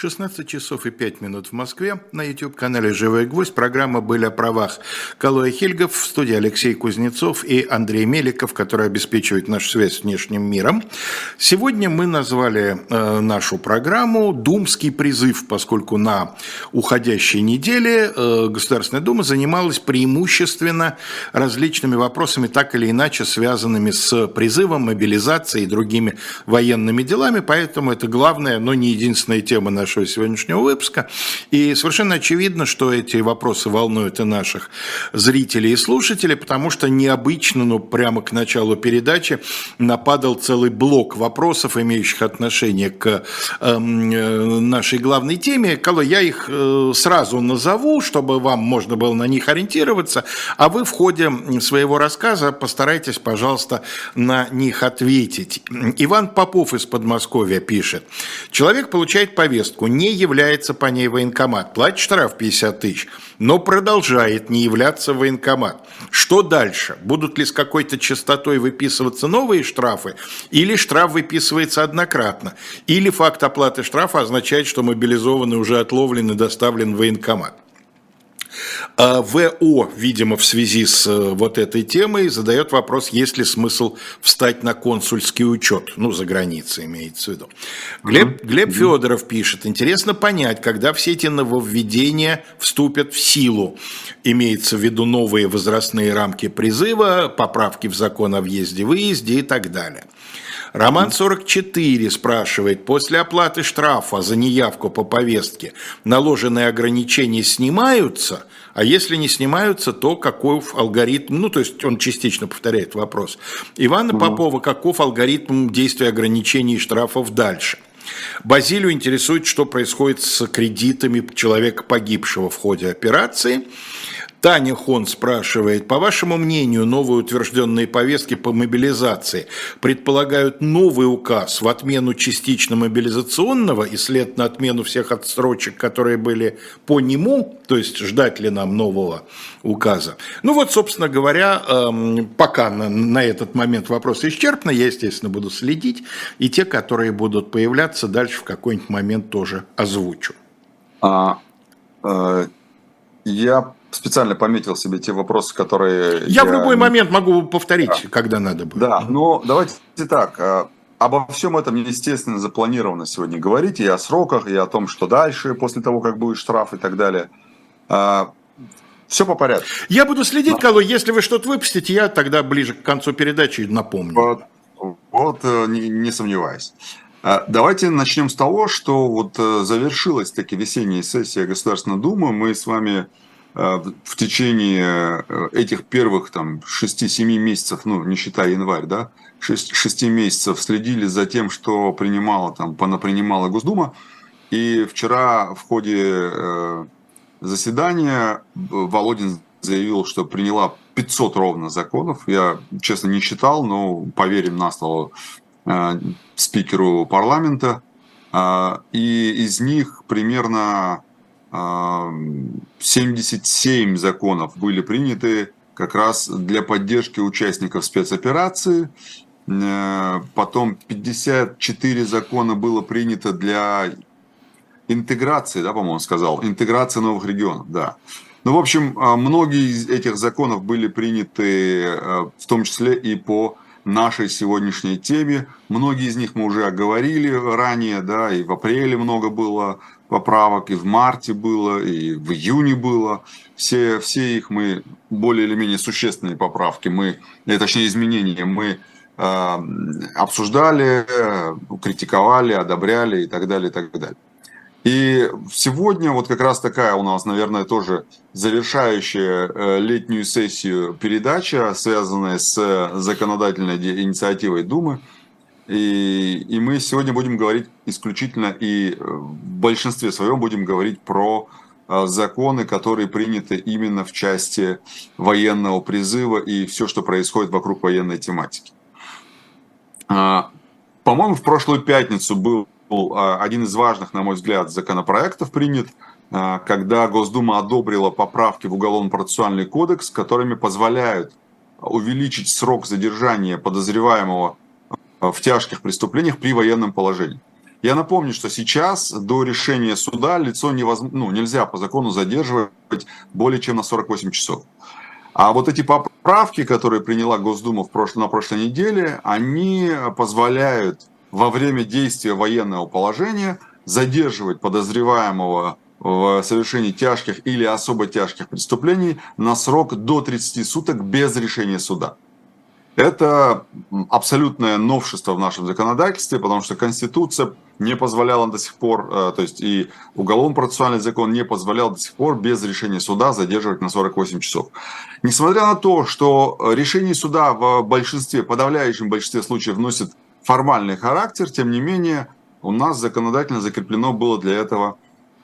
16 часов и 5 минут в Москве. На YouTube-канале «Живая Гвоздь» программа «Быль о правах». Калой Ахильгов, в студии Алексей Кузнецов и Андрей Меликов, который обеспечивает нашу связь с внешним миром. Сегодня мы назвали нашу программу «Думский призыв», поскольку на уходящей неделе Государственная Дума занималась преимущественно различными вопросами, так или иначе связанными с призывом, мобилизацией и другими военными делами. Поэтому это главная, но не единственная тема нашего сегодняшнего выпуска. И совершенно очевидно, что эти вопросы волнуют и наших зрителей и слушателей, потому что необычно, но прямо к началу передачи нападал целый блок вопросов, имеющих отношение к нашей главной теме. Я их сразу назову, чтобы вам можно было на них ориентироваться, а вы в ходе своего рассказа постарайтесь, пожалуйста, на них ответить. Иван Попов из Подмосковья пишет. Человек получает повестку, не является по ней в военкомат, платит штраф 50 тысяч, но продолжает не являться в военкомат. Что дальше? Будут ли с какой-то частотой выписываться новые штрафы, или штраф выписывается однократно, или факт оплаты штрафа означает, что мобилизованный уже отловлен и доставлен в военкомат? ВО, видимо, в связи с вот этой темой задает вопрос, есть ли смысл встать на консульский учет, ну, за границей имеется в виду. Глеб Федоров пишет, интересно понять, когда все эти нововведения вступят в силу, имеется в виду новые возрастные рамки призыва, поправки в закон о въезде-выезде и так далее. Роман 44 спрашивает, после оплаты штрафа за неявку по повестке наложенные ограничения снимаются, а если не снимаются, то каков алгоритм, ну, то есть он частично повторяет вопрос Ивана Попова, каков алгоритм действия ограничений и штрафов дальше? Базилию интересует, что происходит с кредитами человека, погибшего в ходе операции. Таня Хон спрашивает, по вашему мнению, новые утвержденные повестки по мобилизации предполагают новый указ в отмену частично мобилизационного и след на отмену всех отсрочек, которые были по нему, то есть ждать ли нам нового указа? Ну вот, собственно говоря, пока на этот момент вопрос исчерпан, я, естественно, буду следить, и те, которые будут появляться, дальше в какой-нибудь момент тоже озвучу. Я специально пометил себе те вопросы, которые... Я в любой момент могу повторить, когда надо будет. Да, но давайте так. Обо всем этом, естественно, запланировано сегодня говорить. И о сроках, и о том, что дальше, после того, как будет штраф и так далее. Все по порядку. Я буду следить, Калой. Если вы что-то выпустите, я тогда ближе к концу передачи напомню. Вот не сомневаюсь. Давайте начнем с того, что вот завершилась таки весенняя сессия Государственной Думы. Мы с вами... в течение этих первых 6-7 месяцев, ну, не считая январь, да, 6 месяцев следили за тем, что принимала, понапринимала Госдума. И вчера в ходе заседания Володин заявил, что приняла 500 ровно законов. Я, честно, не считал, но поверим на слово спикеру парламента. И из них примерно... 77 законов были приняты как раз для поддержки участников спецоперации. Потом 54 закона было принято для интеграции, да, по-моему, он сказал, интеграции новых регионов, да. Ну, в общем, многие из этих законов были приняты, в том числе и по нашей сегодняшней теме. Многие из них мы уже оговорили ранее, да, и в апреле много было поправок, и в марте было, и в июне было. Все их мы, более или менее существенные поправки, точнее изменения, мы обсуждали, критиковали, одобряли и так далее, и так далее. И сегодня вот как раз такая у нас, наверное, тоже завершающая летнюю сессию передача, связанная с законодательной инициативой Думы. И мы сегодня будем говорить исключительно и в большинстве своем будем говорить про законы, которые приняты именно в части военного призыва и все, что происходит вокруг военной тематики. По-моему, в прошлую пятницу был один из важных, на мой взгляд, законопроектов принят, когда Госдума одобрила поправки в Уголовно-процессуальный кодекс, которыми позволяют увеличить срок задержания подозреваемого в тяжких преступлениях при военном положении. Я напомню, что сейчас до решения суда лицо нельзя по закону задерживать более чем на 48 часов. А вот эти поправки, которые приняла Госдума на прошлой неделе, они позволяют во время действия военного положения задерживать подозреваемого в совершении тяжких или особо тяжких преступлений на срок до 30 суток без решения суда. Это абсолютное новшество в нашем законодательстве, потому что Конституция не позволяла до сих пор, то есть и уголовно-процессуальный закон не позволял до сих пор без решения суда задерживать на 48 часов. Несмотря на то, что решение суда в большинстве, подавляющем большинстве случаев носит формальный характер, тем не менее у нас законодательно закреплено было для этого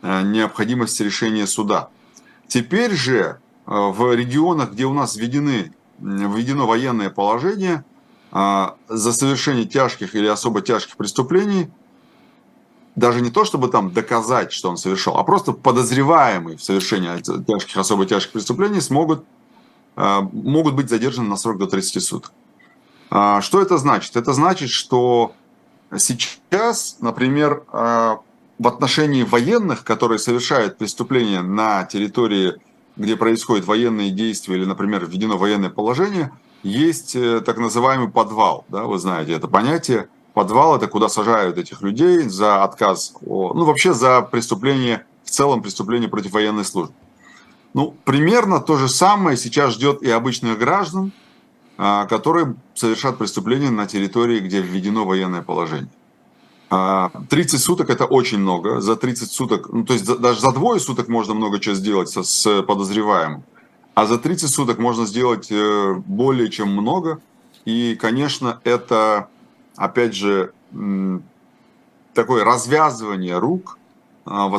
необходимость решения суда. Теперь же в регионах, где у нас введено военное положение, за совершение тяжких или особо тяжких преступлений, даже не то, чтобы там доказать, что он совершил, а просто подозреваемые в совершении тяжких, особо тяжких преступлений могут быть задержаны на срок до 30 суток. Что это значит? Это значит, что сейчас, например, в отношении военных, которые совершают преступления на территории, где происходят военные действия или, например, введено военное положение, есть так называемый подвал. Да, вы знаете это понятие. Подвал – это куда сажают этих людей за отказ, вообще за преступление, в целом преступление против военной службы. Примерно то же самое сейчас ждет и обычных граждан, которые совершат преступление на территории, где введено военное положение. 30 суток – это очень много. За 30 суток, то есть даже за двое суток можно много чего сделать с подозреваемым. А за 30 суток можно сделать более чем много. И, конечно, это, опять же, такое развязывание рук для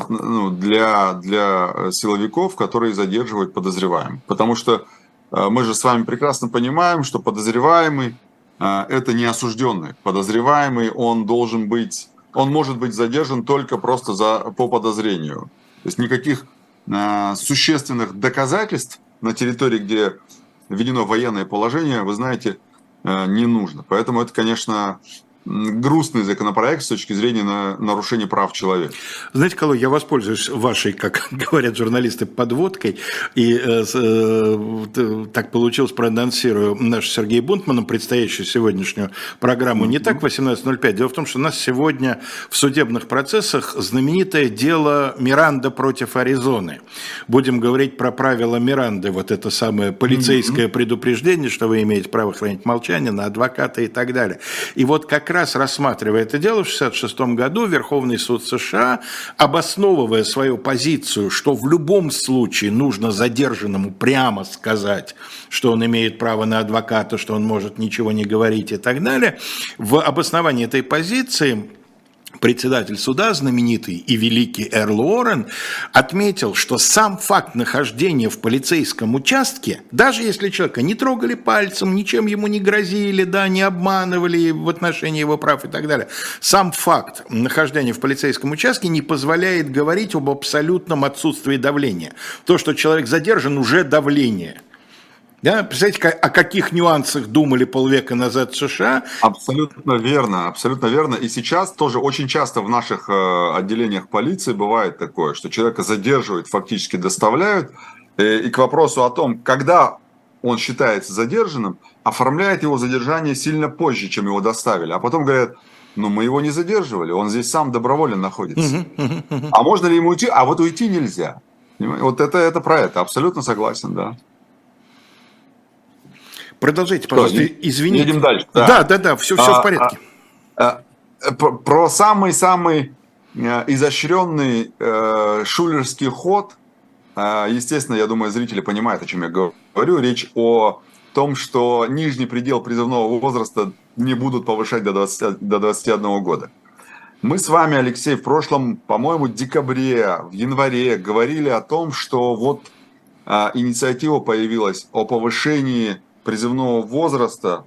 силовиков, которые задерживают подозреваемых. Потому что мы же с вами прекрасно понимаем, что подозреваемый – это не осужденный. Подозреваемый, он может быть задержан только просто по подозрению. То есть никаких существенных доказательств на территории, где введено военное положение, вы знаете, не нужно. Поэтому это, конечно, грустный законопроект с точки зрения нарушения прав человека. Знаете, Калой, я воспользуюсь вашей, как говорят журналисты, подводкой. И так получилось, проанонсирую нашу Сергея Бунтмана, предстоящую сегодняшнюю программу «Не так» 18.05. Дело в том, что у нас сегодня в судебных процессах знаменитое дело «Миранда против Аризоны». Будем говорить про правила Миранды, вот это самое полицейское предупреждение, что вы имеете право хранить молчание, на адвоката и так далее. И вот как раз рассматривая это дело, в 1966 году Верховный суд США, обосновывая свою позицию, что в любом случае нужно задержанному прямо сказать, что он имеет право на адвоката, что он может ничего не говорить и так далее, в обосновании этой позиции председатель суда, знаменитый и великий Эрл Уоррен, отметил, что сам факт нахождения в полицейском участке, даже если человека не трогали пальцем, ничем ему не грозили, да, не обманывали в отношении его прав и так далее, сам факт нахождения в полицейском участке не позволяет говорить об абсолютном отсутствии давления. То, что человек задержан, уже давление. Да, представляете, о каких нюансах думали полвека назад в США? Абсолютно верно, абсолютно верно. И сейчас тоже очень часто в наших отделениях полиции бывает такое, что человека задерживают, фактически доставляют. И к вопросу о том, когда он считается задержанным, оформляет его задержание сильно позже, чем его доставили. А потом говорят: мы его не задерживали, он здесь сам добровольно находится. А можно ли ему уйти? А вот уйти нельзя. Вот это про это, абсолютно согласен, да. Продолжайте, пожалуйста, извините. Едем дальше. Да, все в порядке. Про самый-самый изощренный шулерский ход, естественно, я думаю, зрители понимают, о чем я говорю. Речь о том, что нижний предел призывного возраста не будут повышать до 21 года. Мы с вами, Алексей, в прошлом, по-моему, в январе говорили о том, что вот инициатива появилась о повышении призывного возраста,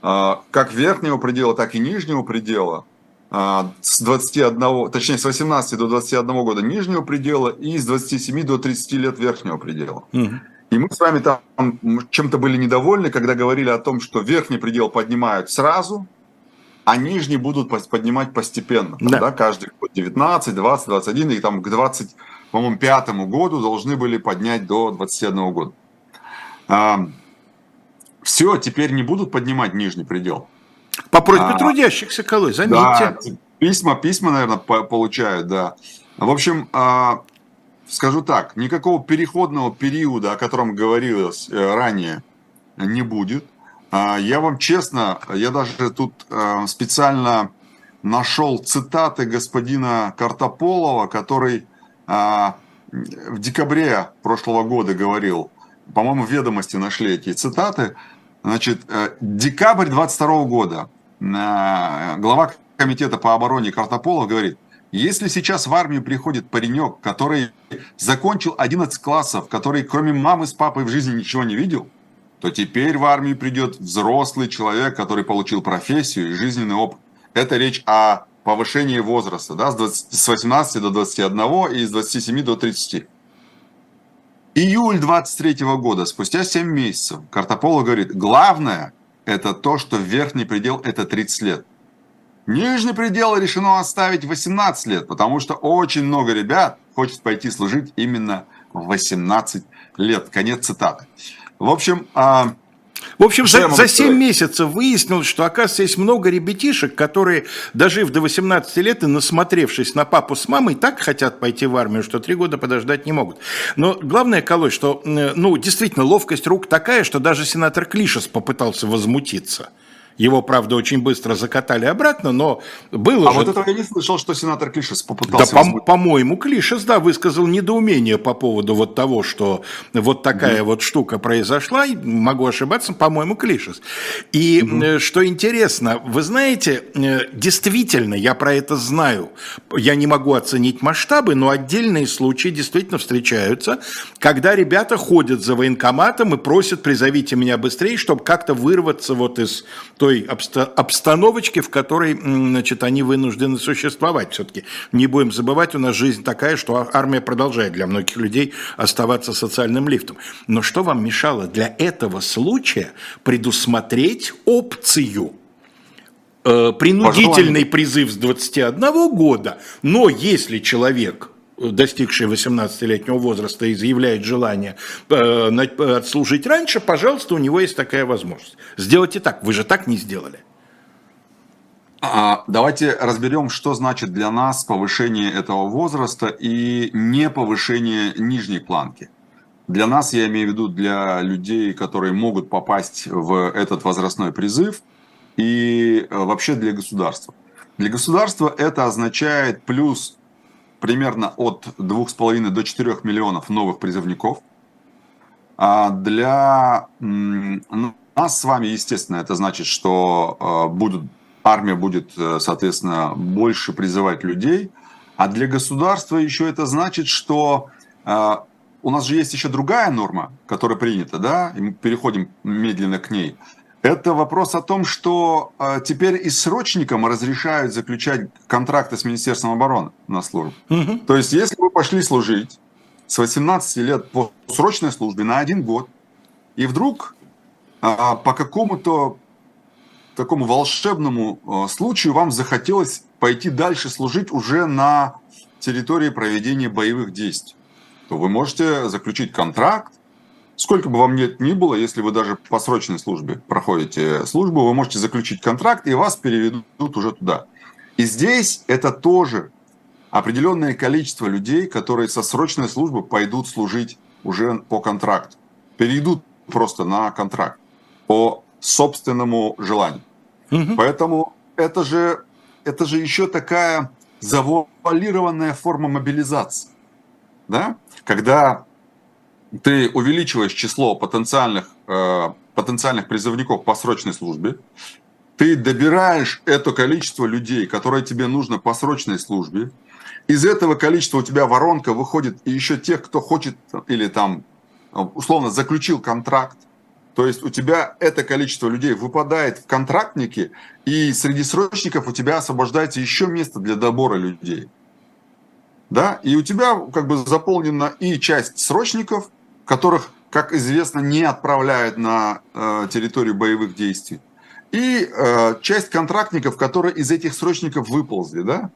как верхнего предела, так и нижнего предела, с 18 до 21 года нижнего предела и с 27 до 30 лет верхнего предела. И мы с вами там чем-то были недовольны, когда говорили о том, что верхний предел поднимают сразу, они же не будут поднимать постепенно. Да. Да, каждый год 19, 20, 21, и там к 25 году должны были поднять до 21 года. Все, теперь не будут поднимать нижний предел. По просьбе трудящихся, Калой, заметьте. Да, письма, наверное, получают, да. В общем, скажу так, никакого переходного периода, о котором говорилось ранее, не будет. Я вам честно, я даже тут специально нашел цитаты господина Картаполова, который в декабре прошлого года говорил, по-моему, в «Ведомости» нашли эти цитаты. Значит, декабрь 22 года глава комитета по обороне Картаполов говорит: если сейчас в армию приходит паренек, который закончил 11 классов, который кроме мамы с папой в жизни ничего не видел, то теперь в армию придет взрослый человек, который получил профессию и жизненный опыт. Это речь о повышении возраста, да, с 18 до 21 и с 27 до 30. Июль 23 года, спустя 7 месяцев, Картаполов говорит: главное это то, что верхний предел это 30 лет. Нижний предел решено оставить 18 лет, потому что очень много ребят хочет пойти служить именно в 18 лет. Конец цитаты. В общем, за 7 месяцев выяснилось, что, оказывается, есть много ребятишек, которые, дожив до 18 лет и насмотревшись на папу с мамой, так хотят пойти в армию, что 3 года подождать не могут. Но главное, Калой, что, ну, действительно, ловкость рук такая, что даже сенатор Клишес попытался возмутиться. Его, правда, очень быстро закатали обратно, но было вот этого я не слышал, что сенатор Клишес попытался... Да, по-моему, Клишес, да, высказал недоумение по поводу вот того, что вот такая вот штука произошла, и, могу ошибаться, по-моему, Клишес. И что интересно, вы знаете, действительно, я про это знаю, я не могу оценить масштабы, но отдельные случаи действительно встречаются, когда ребята ходят за военкоматом и просят: призовите меня быстрее, чтобы как-то вырваться вот из... той обстановочки, в которой, значит, они вынуждены существовать. Все-таки не будем забывать, у нас жизнь такая, что армия продолжает для многих людей оставаться социальным лифтом. Но что вам мешало для этого случая предусмотреть опцию? Принудительный призыв с 21 года, но если человек, достигший 18-летнего возраста, изъявляет желание отслужить раньше, пожалуйста, у него есть такая возможность. Сделайте так. Вы же так не сделали. Давайте разберем, что значит для нас повышение этого возраста и не повышение нижней планки. Для нас, я имею в виду, для людей, которые могут попасть в этот возрастной призыв, и вообще для государства. Для государства это означает плюс... примерно от 2,5 до 4 миллионов новых призывников. А для нас с вами, естественно, это значит, что армия будет, соответственно, больше призывать людей. А для государства еще это значит, что у нас же есть еще другая норма, которая принята, да, и мы переходим медленно к ней. Это вопрос о том, что теперь и срочникам разрешают заключать контракты с Министерством обороны на службу. То есть, если вы пошли служить с 18 лет по срочной службе на 1 год, и вдруг по какому-то такому волшебному случаю вам захотелось пойти дальше служить уже на территории проведения боевых действий, то вы можете заключить контракт. Сколько бы вам ни было, если вы даже по срочной службе проходите службу, вы можете заключить контракт, и вас переведут уже туда. И здесь это тоже определенное количество людей, которые со срочной службы пойдут служить уже по контракту. Перейдут просто на контракт по собственному желанию. Поэтому это же еще такая завуалированная форма мобилизации. Да? Когда... ты увеличиваешь число потенциальных призывников по срочной службе, ты добираешь это количество людей, которое тебе нужно по срочной службе, из этого количества у тебя воронка выходит и еще тех, кто хочет или там условно заключил контракт, то есть у тебя это количество людей выпадает в контрактники, и среди срочников у тебя освобождается еще место для добора людей. Да? И у тебя как бы заполнена и часть срочников, которых, как известно, не отправляют на территорию боевых действий. и часть контрактников, которые из этих срочников выползли, да,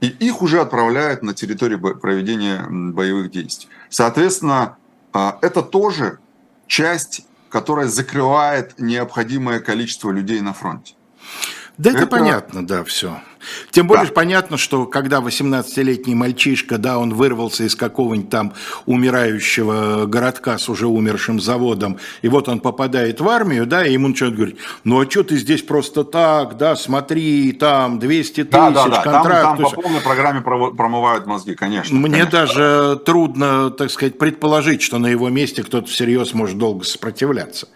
и их уже отправляют на территорию проведения боевых действий. Соответственно, это тоже часть, которая закрывает необходимое количество людей на фронте. Да, это понятно, да, все. Тем более понятно, что когда 18-летний мальчишка, да, он вырвался из какого-нибудь там умирающего городка с уже умершим заводом, и вот он попадает в армию, да, и ему начинают говорить, ну а что ты здесь просто так, да, смотри, там 200 тысяч, да, контракт. Там по полной программе промывают мозги, конечно. Мне даже трудно, так сказать, предположить, что на его месте кто-то всерьез может долго сопротивляться.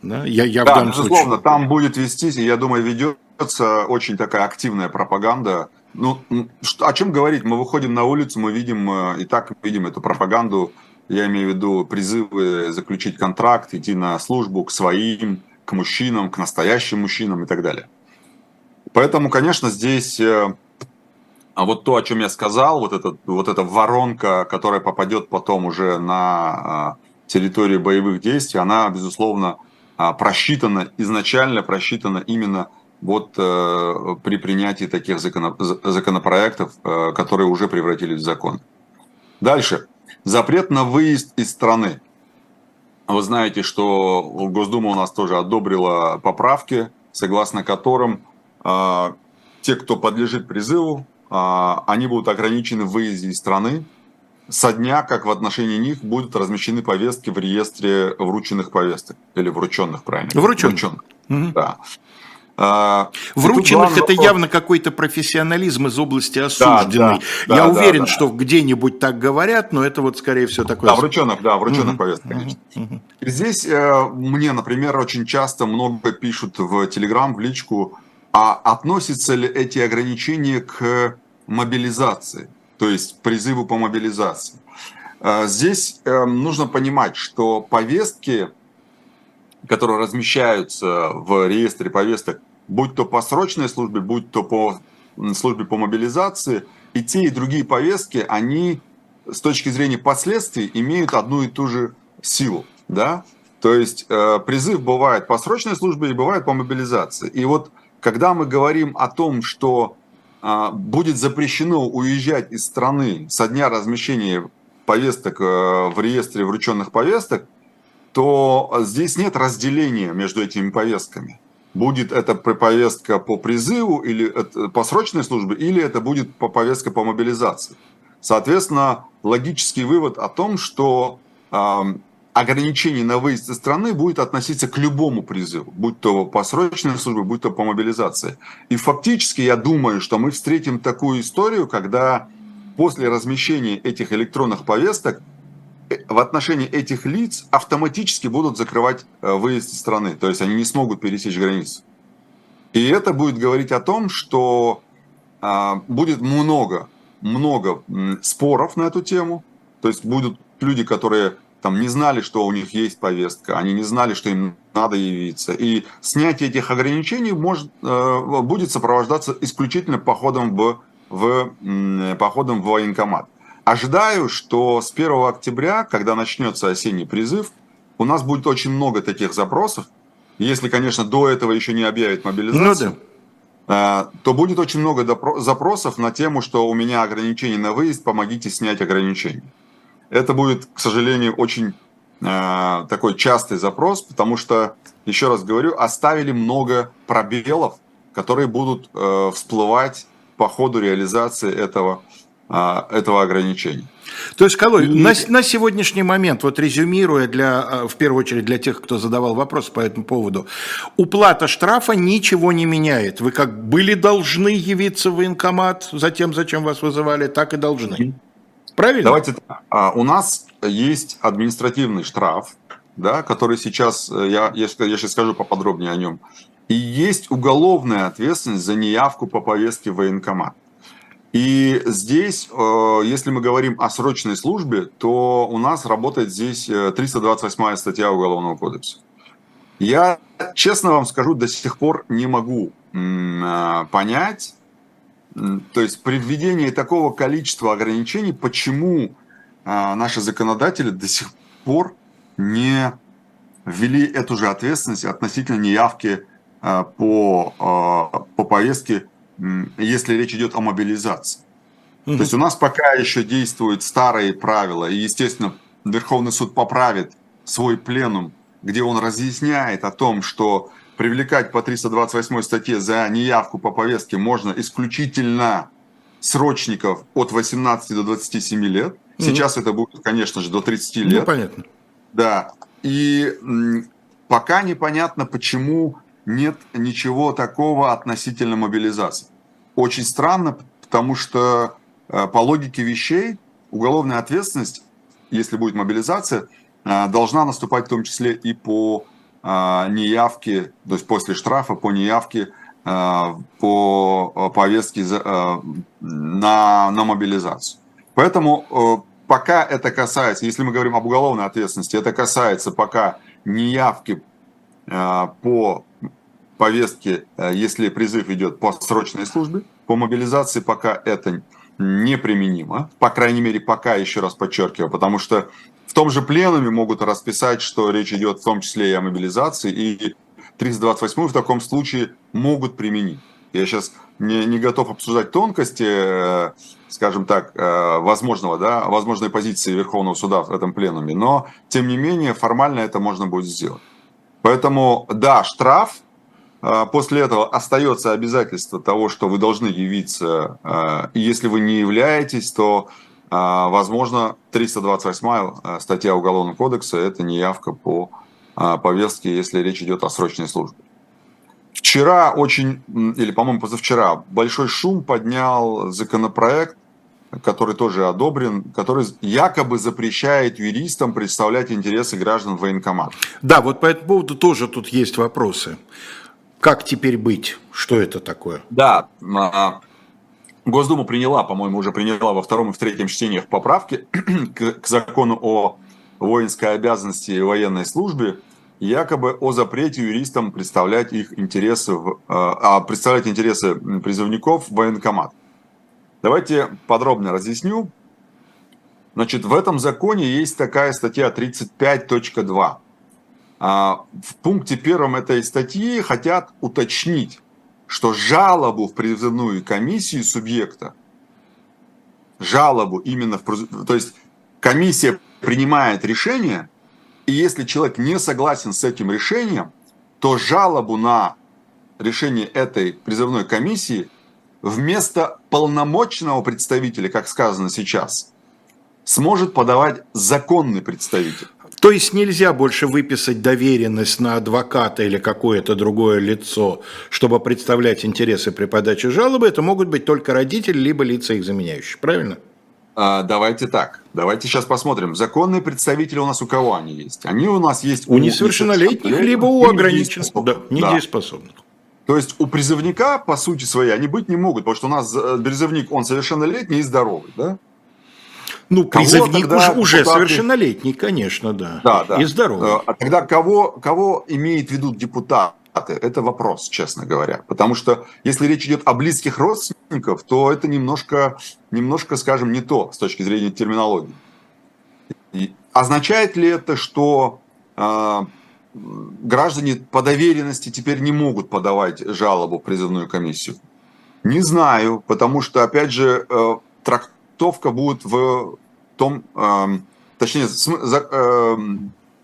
Да, я в данном безусловно, случае... там будет вестись, и я думаю, ведется очень такая активная пропаганда. Ну, о чем говорить? Мы выходим на улицу, мы видим, и так видим эту пропаганду. Я имею в виду призывы заключить контракт, идти на службу к своим, к мужчинам, к настоящим мужчинам и так далее. Поэтому, конечно, здесь вот то, о чем я сказал, вот эта воронка, которая попадет потом уже на территорию боевых действий, она, безусловно, просчитано, изначально просчитано именно вот при принятии таких законопроектов, которые уже превратились в закон. Дальше. Запрет на выезд из страны. Вы знаете, что Госдума у нас тоже одобрила поправки, согласно которым те, кто подлежит призыву, они будут ограничены в выезде из страны со дня, как в отношении них будут размещены повестки в реестре врученных повесток. Или врученных, правильно? Врученных. Угу. Да. Врученных — это явно какой-то профессионализм из области осужденной. Да, я уверен, что где-нибудь так говорят, но это вот скорее всего такое... Да, врученных повесток, конечно. Угу. Здесь мне, например, очень часто много пишут в Telegram, в личку, а относятся ли эти ограничения к мобилизации? То есть призыву по мобилизации. Здесь нужно понимать, что повестки, которые размещаются в реестре повесток, будь то по срочной службе, будь то по службе по мобилизации, и те, и другие повестки, они с точки зрения последствий имеют одну и ту же силу. Да? То есть призыв бывает по срочной службе и бывает по мобилизации. И вот когда мы говорим о том, что будет запрещено уезжать из страны со дня размещения повесток в реестре врученных повесток, то здесь нет разделения между этими повестками. Будет это повестка по призыву, или по срочной службе, или это будет повестка по мобилизации. Соответственно, логический вывод о том, что ограничение на выезд из страны будет относиться к любому призыву, будь то по срочной службе, будь то по мобилизации. И фактически я думаю, что мы встретим такую историю, когда после размещения этих электронных повесток в отношении этих лиц автоматически будут закрывать выезд из страны, то есть они не смогут пересечь границу. И это будет говорить о том, что будет много споров на эту тему, то есть будут люди, которые... Там не знали, что у них есть повестка, они не знали, что им надо явиться. И снятие этих ограничений будет сопровождаться исключительно походом в военкомат. Ожидаю, что с 1 октября, когда начнется осенний призыв, у нас будет очень много таких запросов. Если, конечно, до этого еще не объявят мобилизацию, то будет очень много запросов на тему, что у меня ограничения на выезд, помогите снять ограничения. Это будет, к сожалению, очень такой частый запрос, потому что, еще раз говорю, оставили много пробелов, которые будут всплывать по ходу реализации этого ограничения. То есть, Калой, на сегодняшний момент, вот резюмируя, в первую очередь для тех, кто задавал вопрос по этому поводу, уплата штрафа ничего не меняет. Вы как были должны явиться в военкомат за тем, зачем вас вызывали, так и должны. Правильно? Давайте так. У нас есть административный штраф, да, который сейчас, я сейчас скажу поподробнее о нем, и есть уголовная ответственность за неявку по повестке в военкомат. И здесь, если мы говорим о срочной службе, то у нас работает здесь 328-я статья Уголовного кодекса. Я, честно вам скажу, до сих пор не могу понять, то есть при введении такого количества ограничений, почему наши законодатели до сих пор не ввели эту же ответственность относительно неявки по повестке, если речь идет о мобилизации. То есть у нас пока еще действуют старые правила, и, естественно, Верховный суд поправит свой пленум, где он разъясняет о том, что привлекать по 328 статье за неявку по повестке можно исключительно срочников от 18 до 27 лет. Сейчас это будет, конечно же, до 30 лет. Ну, понятно. Да. И пока непонятно, почему нет ничего такого относительно мобилизации. Очень странно, потому что по логике вещей уголовная ответственность, если будет мобилизация, должна наступать в том числе и по неявке, то есть после штрафа по неявке по повестке на мобилизацию. Поэтому пока это касается, если мы говорим об уголовной ответственности, это касается пока неявки по повестке, если призыв идет по срочной службе, по мобилизации пока это неприменимо, по крайней мере пока, еще раз подчеркиваю, потому что в том же пленуме могут расписать, что речь идет в том числе и о мобилизации, и 328 в таком случае могут применить. Я сейчас не готов обсуждать тонкости, скажем так, возможной позиции Верховного суда в этом пленуме, но тем не менее формально это можно будет сделать. Поэтому да, штраф, после этого остается обязательство того, что вы должны явиться, и если вы не являетесь, то, возможно, 328 статья Уголовного кодекса – это неявка по повестке, если речь идет о срочной службе. Вчера или, по-моему, позавчера, большой шум поднял законопроект, который тоже одобрен, который якобы запрещает юристам представлять интересы граждан военкомата. Да, вот по этому поводу тоже тут есть вопросы. Как теперь быть? Что это такое? Да, Госдума приняла, по-моему, уже приняла во втором и в третьем чтениях поправки к закону о воинской обязанности и военной службе, якобы о запрете юристам представлять интересы призывников в военкомат. Давайте подробно разъясню. Значит, в этом законе есть такая статья 35.2. В пункте первом этой статьи хотят уточнить, что жалобу в призывную комиссию субъекта, то есть комиссия принимает решение, и если человек не согласен с этим решением, то жалобу на решение этой призывной комиссии вместо полномочного представителя, как сказано сейчас, сможет подавать законный представитель. То есть нельзя больше выписать доверенность на адвоката или какое-то другое лицо, чтобы представлять интересы при подаче жалобы. Это могут быть только родители, либо лица их заменяющие. Правильно? Давайте так. Давайте сейчас посмотрим. Законные представители у нас у кого они есть? Они у нас есть у несовершеннолетних, либо у ограниченных, недееспособных. Да. То есть у призывника, по сути своей, они быть не могут, потому что у нас призывник, он совершеннолетний и здоровый, да? Ну, призывник уже совершеннолетний, конечно, да. Да. И здоровый. А тогда кого имеет в виду депутаты? Это вопрос, честно говоря. Потому что если речь идет о близких родственниках, то это немножко, скажем, не то с точки зрения терминологии. И означает ли это, что граждане по доверенности теперь не могут подавать жалобу в призывную комиссию? Не знаю, потому что, опять же, трактовка будет в том,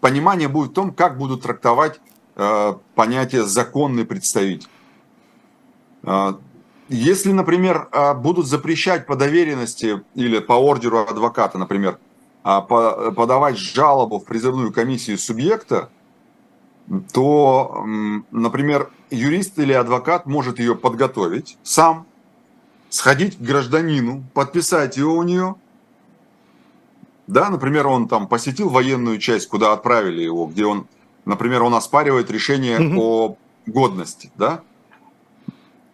понимание будет в том, как будут трактовать понятие законный представитель. Если, например, будут запрещать по доверенности или по ордеру адвоката, например, подавать жалобу в призывную комиссию субъекта, то, например, юрист или адвокат может ее подготовить сам, сходить к гражданину, подписать его у нее. Да, например, он там посетил военную часть, куда отправили его, где он, например, он оспаривает решение о годности. Да?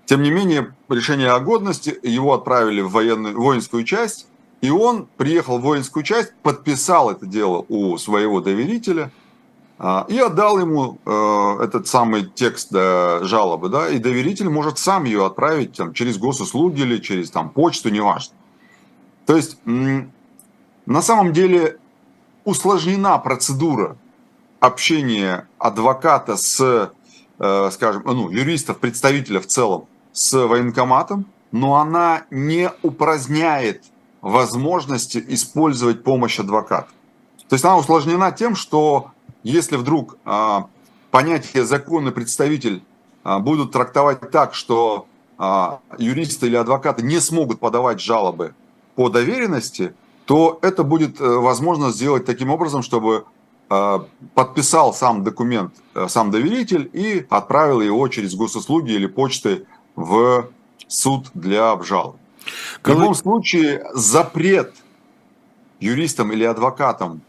Тем не менее, решение о годности, его отправили в воинскую часть, и он приехал в воинскую часть, подписал это дело у своего доверителя и отдал ему этот самый текст жалобы, да, и доверитель может сам ее отправить там, через госуслуги или через там, почту, неважно. То есть на самом деле усложнена процедура общение адвоката с, скажем, ну, юристов, представителя в целом с военкоматом, но она не упраздняет возможности использовать помощь адвоката. То есть она усложнена тем, что если вдруг понятие «законный представитель» будут трактовать так, что юристы или адвокаты не смогут подавать жалобы по доверенности, то это будет возможно сделать таким образом, чтобы подписал сам документ сам доверитель и отправил его через госуслуги или почты в суд для обжалования. В любом случае запрет юристам или адвокатам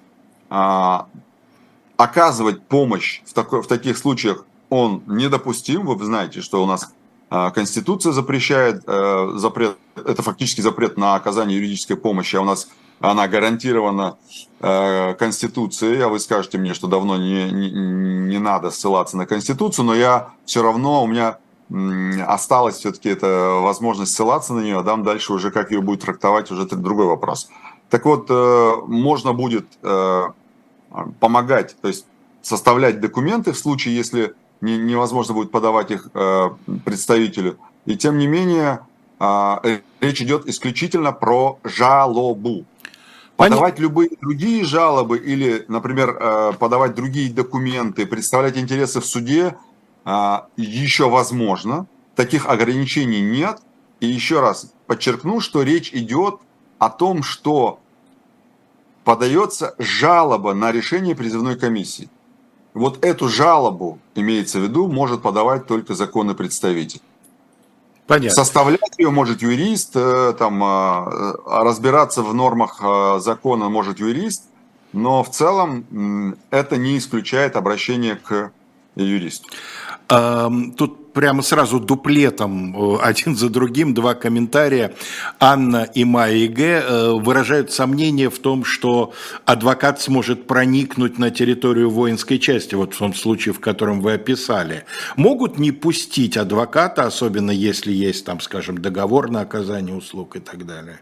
оказывать помощь в таких случаях он недопустим. Вы знаете, что у нас Конституция запрещает запрет, это фактически запрет на оказание юридической помощи, а у нас она гарантирована Конституцией. А вы скажете мне, что давно не надо ссылаться на Конституцию, но я все равно, у меня осталась все-таки эта возможность ссылаться на нее, а там дальше уже как ее будет трактовать, уже это другой вопрос. Так вот, можно будет помогать, то есть составлять документы в случае, если невозможно будет подавать их представителю. И тем не менее, речь идет исключительно про жалобу. Подавать любые другие жалобы или, например, подавать другие документы, представлять интересы в суде еще возможно. Таких ограничений нет. И еще раз подчеркну, что речь идет о том, что подается жалоба на решение призывной комиссии. Вот эту жалобу, имеется в виду, может подавать только законный представитель. Понятно. Составлять ее может юрист, там, разбираться в нормах закона может юрист, но в целом это не исключает обращение к юристу. Тут прямо сразу дуплетом один за другим два комментария. Анна и Майя Г. выражают сомнение в том, что адвокат сможет проникнуть на территорию воинской части, вот в том случае, в котором вы описали. Могут не пустить адвоката, особенно если есть, там, скажем, договор на оказание услуг и так далее?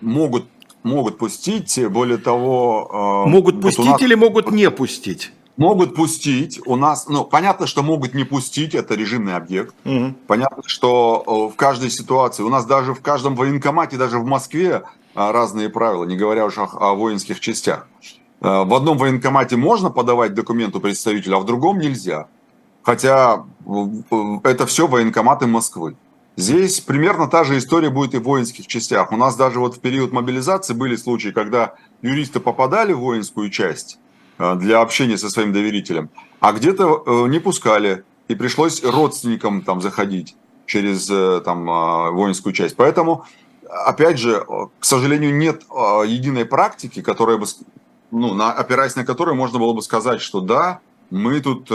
Могут пустить, более того... Могут пустить нас... или могут не пустить? Могут пустить, у нас, ну, понятно, что могут не пустить, это режимный объект. Угу. Понятно, что в каждой ситуации, у нас даже в каждом военкомате, даже в Москве разные правила, не говоря уже о воинских частях. В одном военкомате можно подавать документы представителю, а в другом нельзя. Хотя это все военкоматы Москвы. Здесь примерно та же история будет и в воинских частях. У нас даже вот в период мобилизации были случаи, когда юристы попадали в воинскую часть для общения со своим доверителем, а где-то не пускали, и пришлось родственникам там заходить через там, воинскую часть. Поэтому, опять же, к сожалению, нет единой практики, которая бы, ну, опираясь на которую можно было бы сказать, что да, мы тут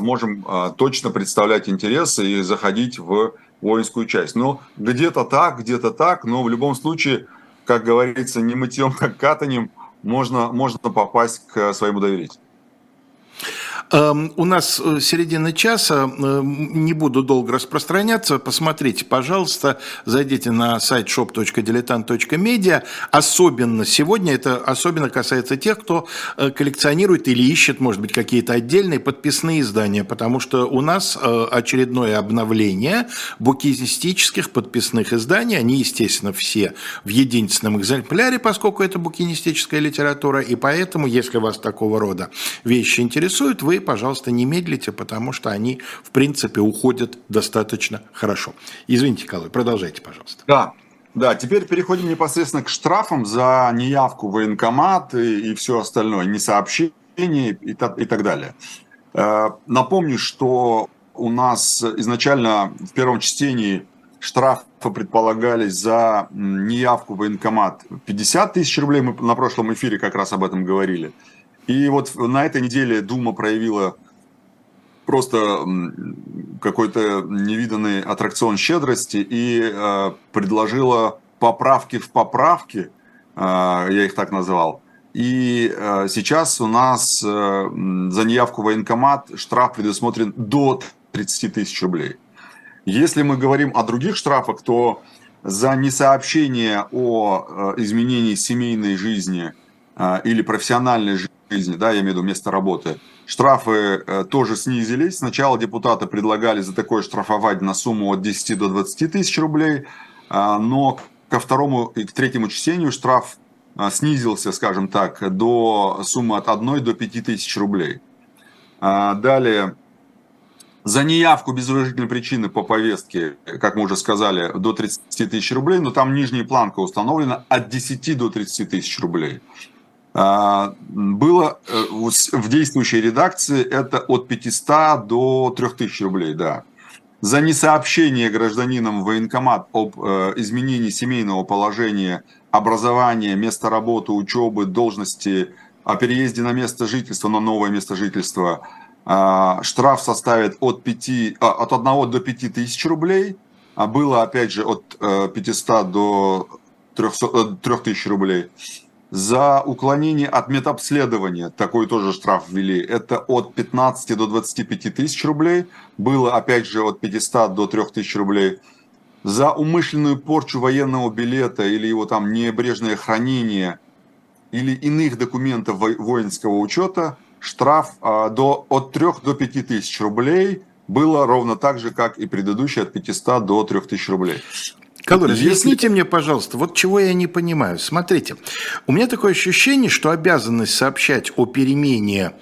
можем точно представлять интересы и заходить в воинскую часть. Но где-то так, но в любом случае, как говорится, не мытьем, как катанием, можно попасть к своему доверителю. У нас середина часа, не буду долго распространяться, посмотрите, пожалуйста, зайдите на сайт shop.diletant.media, особенно сегодня, это особенно касается тех, кто коллекционирует или ищет, может быть, какие-то отдельные подписные издания, потому что у нас очередное обновление букинистических подписных изданий, они, естественно, все в единственном экземпляре, поскольку это букинистическая литература, и поэтому, если вас такого рода вещи интересуют, вы, пожалуйста, не медлите, потому что они, в принципе, уходят достаточно хорошо. Извините, Калой, продолжайте, пожалуйста. Да, теперь переходим непосредственно к штрафам за неявку в военкомат и все остальное, несообщение и так далее. Напомню, что у нас изначально в первом чтении штрафы предполагались за неявку в военкомат 50 тысяч рублей, мы на прошлом эфире как раз об этом говорили. И вот на этой неделе Дума проявила просто какой-то невиданный аттракцион щедрости и предложила поправки в поправки, я их так назвал. И сейчас у нас за неявку в военкомат штраф предусмотрен до 30 тысяч рублей. Если мы говорим о других штрафах, то за несообщение о изменении семейной жизни или профессиональной жизни жизни, да, я имею в виду место работы. Штрафы тоже снизились. Сначала депутаты предлагали за такое штрафовать на сумму от 10 до 20 тысяч рублей, но ко второму и к третьему чтению штраф снизился, скажем так, до суммы от 1 до 5 тысяч рублей. Далее, за неявку без уважительной причины по повестке, как мы уже сказали, до 30 тысяч рублей, но там нижняя планка установлена от 10 до 30 тысяч рублей. Было в действующей редакции это от 500 до 3000 рублей, да. За несообщение гражданинам в военкомат об изменении семейного положения, образования, места работы, учебы, должности, о переезде на место жительства, на новое место жительства, штраф составит от 1 до 5 тысяч рублей, а было опять же от 500 до 3000 рублей. За уклонение от медобследования, такой тоже штраф ввели, это от 15 до 25 тысяч рублей, было опять же от 500 до 3000 рублей. За умышленную порчу военного билета или его там небрежное хранение или иных документов воинского учета, штраф от 3 до 5 тысяч рублей, было ровно так же, как и предыдущий, от 500 до 3000 рублей. Калой, объясните мне, пожалуйста, вот чего я не понимаю. Смотрите, у меня такое ощущение, что обязанность сообщать о перемене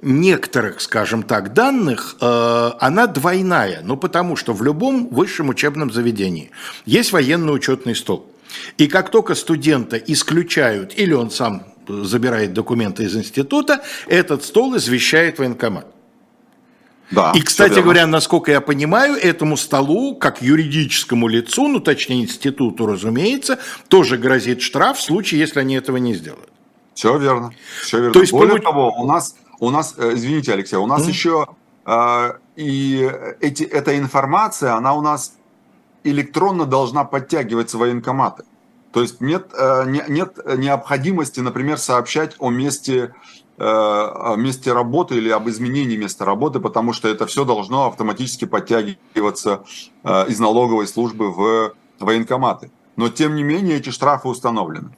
некоторых, скажем так, данных, она двойная. Ну, потому что в любом высшем учебном заведении есть военно-учетный стол. И как только студента исключают, или он сам забирает документы из института, этот стол извещает военкомат. Да, и, кстати говоря, насколько я понимаю, этому столу, как юридическому лицу, ну, точнее, институту, разумеется, тоже грозит штраф в случае, если они этого не сделают. Все верно. Все верно. То есть, более того, у нас, извините, Алексей, у нас еще эта информация, она у нас электронно должна подтягиваться в военкоматы. То есть нет необходимости, например, сообщать о месте работы или об изменении места работы, потому что это все должно автоматически подтягиваться из налоговой службы в военкоматы. Но, тем не менее, эти штрафы установлены.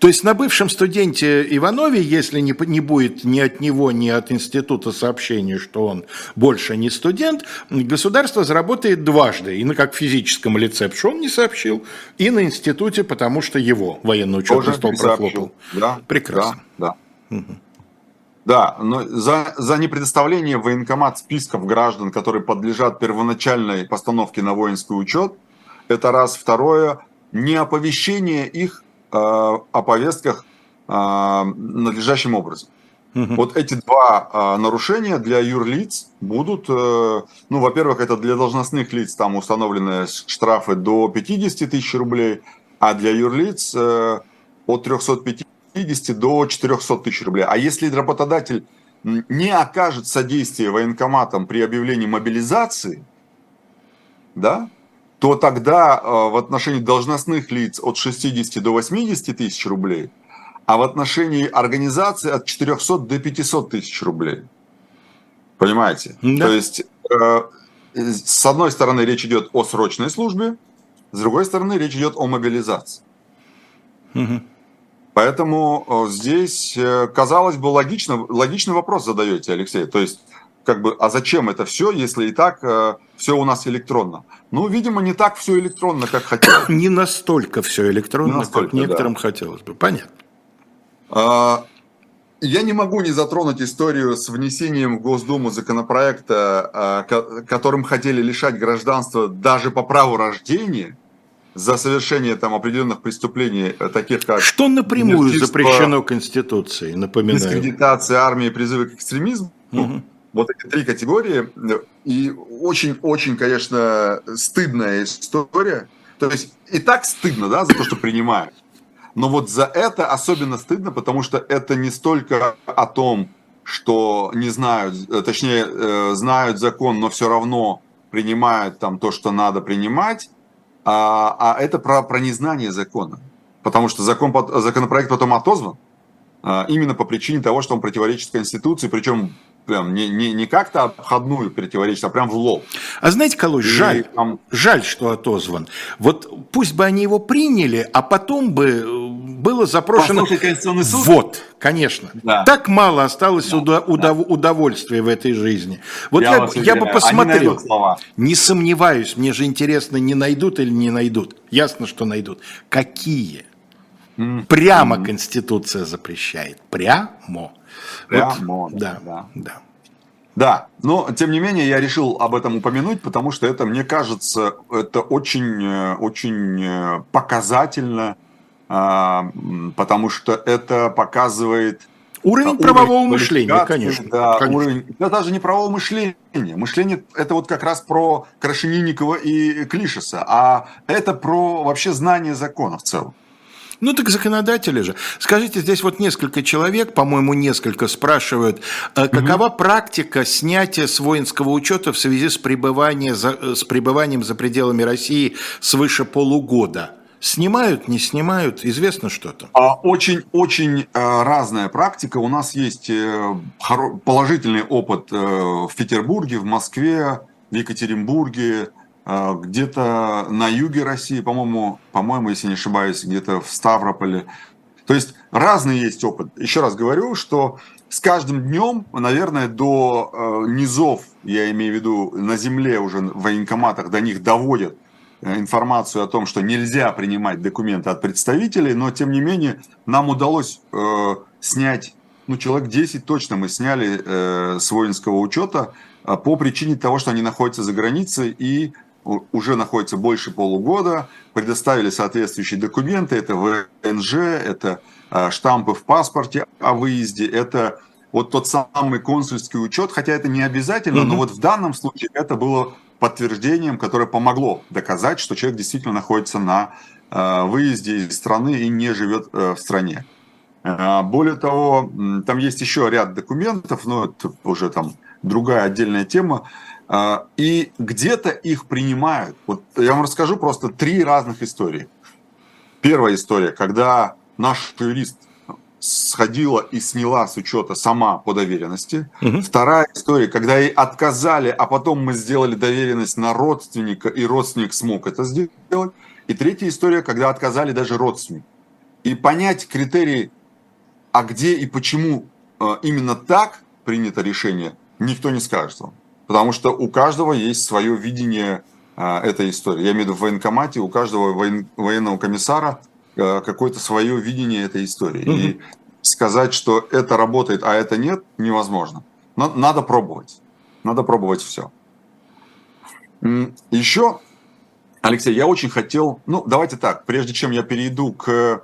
То есть на бывшем студенте Иванове, если не будет ни от него, ни от института сообщения, что он больше не студент, государство заработает дважды. И на как физическом лице, потому что он не сообщил, и на институте, потому что его военный учетный стол профлопал. Да, прекрасно. Да, да. Угу. Да, но за непредоставление в военкомат списков граждан, которые подлежат первоначальной постановке на воинский учет, это раз. Второе, не оповещение их о повестках надлежащим образом. Угу. Вот эти два нарушения для юрлиц будут, ну, во-первых, это для должностных лиц, там установлены штрафы до 50 тысяч рублей, а для юрлиц от 350 до 400 тысяч рублей. А если работодатель не окажет содействия военкоматам при объявлении мобилизации, да, то тогда в отношении должностных лиц от 60 до 80 тысяч рублей, а в отношении организации от 400 до 500 тысяч рублей. Понимаете? Да. То есть, с одной стороны, речь идет о срочной службе, с другой стороны, речь идет о мобилизации. Угу. Поэтому здесь, казалось бы, логичный вопрос задаете, Алексей. То есть, как бы, а зачем это все, если и так все у нас электронно? Ну, видимо, не так все электронно, как хотелось. Не настолько все электронно, как некоторым хотелось бы. Понятно. Я не могу не затронуть историю с внесением в Госдуму законопроекта, которым хотели лишать гражданства даже по праву рождения за совершение там определенных преступлений, таких как... Что напрямую запрещено Конституцией, напоминаю. Дискредитация армии, призывы к экстремизму. Угу. Вот эти три категории, и очень-очень, конечно, стыдная история. То есть и так стыдно, да, за то, что принимают. Но вот за это особенно стыдно, потому что это не столько о том, что не знают, точнее, знают закон, но все равно принимают там то, что надо принимать, а это про незнание закона. Потому что законопроект потом отозван именно по причине того, что он противоречит Конституции, причем прям не как-то обходную противоречит, а прям в лоб. А знаете, Калой, жаль, что отозван. Вот пусть бы они его приняли, а потом бы было запрошено... Послушал Конституционный суд? Вот, конечно. Да. Так мало осталось удовольствия в этой жизни. Вот я бы посмотрел. Не сомневаюсь, мне же интересно, не найдут или не найдут. Ясно, что найдут. Какие? Прямо Конституция запрещает. Прямо. Прямо, вот, да. Да, но, тем не менее, я решил об этом упомянуть, потому что это, мне кажется, это очень, очень показательно, потому что это показывает... Уровень правового мышления, конечно. Да, конечно. Да, даже не правового мышления. Мышление – это вот как раз про Крашенинникова и Клишеса, а это про вообще знание закона в целом. Ну, так законодатели же. Скажите, здесь вот несколько человек, по-моему, несколько спрашивают, какова практика снятия с воинского учета в связи с пребыванием за пределами России свыше полугода? Снимают, не снимают? Известно что-то? Очень-очень разная практика. У нас есть положительный опыт в Петербурге, в Москве, в Екатеринбурге. Где-то на юге России, по-моему, если не ошибаюсь, где-то в Ставрополе. То есть разный есть опыт. Еще раз говорю, что с каждым днем, наверное, до низов, я имею в виду на земле уже в военкоматах, до них доводят информацию о том, что нельзя принимать документы от представителей, но тем не менее нам удалось снять, человек 10 точно мы сняли с воинского учета по причине того, что они находятся за границей и уже находится больше полугода, предоставили соответствующие документы, это ВНЖ, это штампы в паспорте о выезде, это вот тот самый консульский учет, хотя это не обязательно, но вот в данном случае это было подтверждением, которое помогло доказать, что человек действительно находится на выезде из страны и не живет в стране. Более того, там есть еще ряд документов, но это уже там другая отдельная тема, и где-то их принимают. Вот я вам расскажу просто 3 разных истории. Первая история, когда наш юрист сходила и сняла с учета сама по доверенности. Вторая история, когда ей отказали, а потом мы сделали доверенность на родственника, и родственник смог это сделать. И третья история, когда отказали даже родственнику. И понять критерии, а где и почему именно так принято решение, никто не скажет вам. Потому что у каждого есть свое видение этой истории. Я имею в виду в военкомате, у каждого военного комиссара какое-то свое видение этой истории. И сказать, что это работает, а это нет, невозможно. Но надо пробовать. Надо пробовать все. Еще, Алексей, я очень хотел... давайте так, прежде чем я перейду к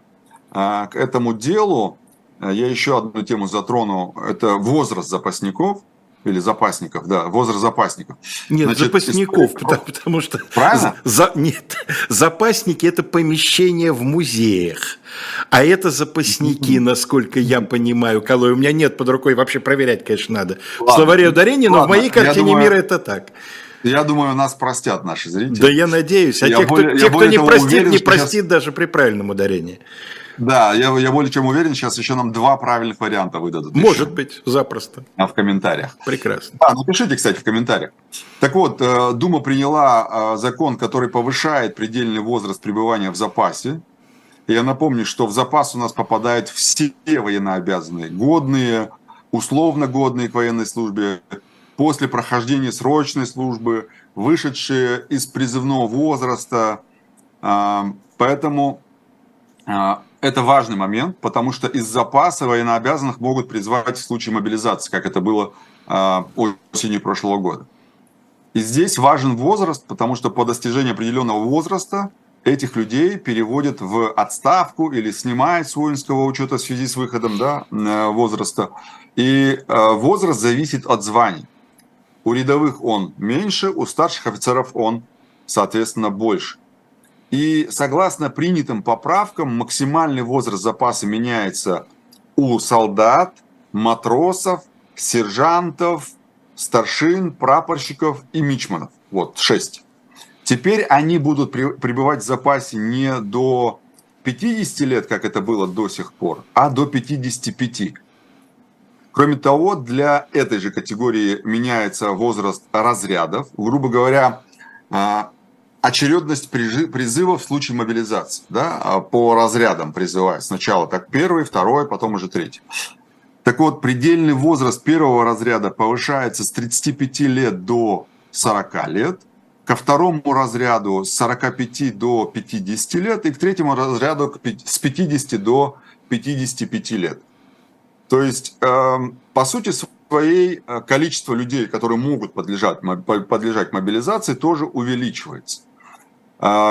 этому делу, я еще одну тему затрону. Это возраст запасников. Или запасников, да, возраст запасников. Нет, значит, запасников, потому что... Правильно? Нет, запасники – это помещение в музеях, а это запасники, насколько я понимаю, Калой. У меня нет под рукой, вообще проверять, конечно, надо. Ладно. В словаре ударения, но в моей картине мира это так. Я думаю, нас простят наши зрители. Да, я надеюсь. А те, кто не простит, уверен, не простит сейчас... даже при правильном ударении. Да, я более чем уверен, сейчас еще нам 2 правильных варианта выдадут. Может быть, запросто. А в комментариях. Прекрасно. Да, напишите, кстати, в комментариях. Так вот, Дума приняла закон, который повышает предельный возраст пребывания в запасе. И я напомню, что в запас у нас попадают все военнообязанные, годные, условно годные к военной службе, после прохождения срочной службы, вышедшие из призывного возраста. Поэтому... Это важный момент, потому что из запаса военнообязанных могут призвать в случае мобилизации, как это было осенью прошлого года. И здесь важен возраст, потому что по достижении определенного возраста этих людей переводят в отставку или снимают с воинского учета в связи с выходом возраста. И возраст зависит от званий. У рядовых он меньше, у старших офицеров он, соответственно, больше. И согласно принятым поправкам, максимальный возраст запаса меняется у солдат, матросов, сержантов, старшин, прапорщиков и мичманов. Вот, 6. Теперь они будут пребывать в запасе не до 50 лет, как это было до сих пор, а до 55. Кроме того, для этой же категории меняется возраст разрядов. Грубо говоря, очередность призыва в случае мобилизации, да, по разрядам призывают. Сначала так первый, второй, потом уже третий. Так вот, предельный возраст первого разряда повышается с 35 лет до 40 лет, ко второму разряду с 45 до 50 лет и к третьему разряду с 50 до 55 лет. То есть, по сути своей, количество людей, которые могут подлежать мобилизации, тоже увеличивается.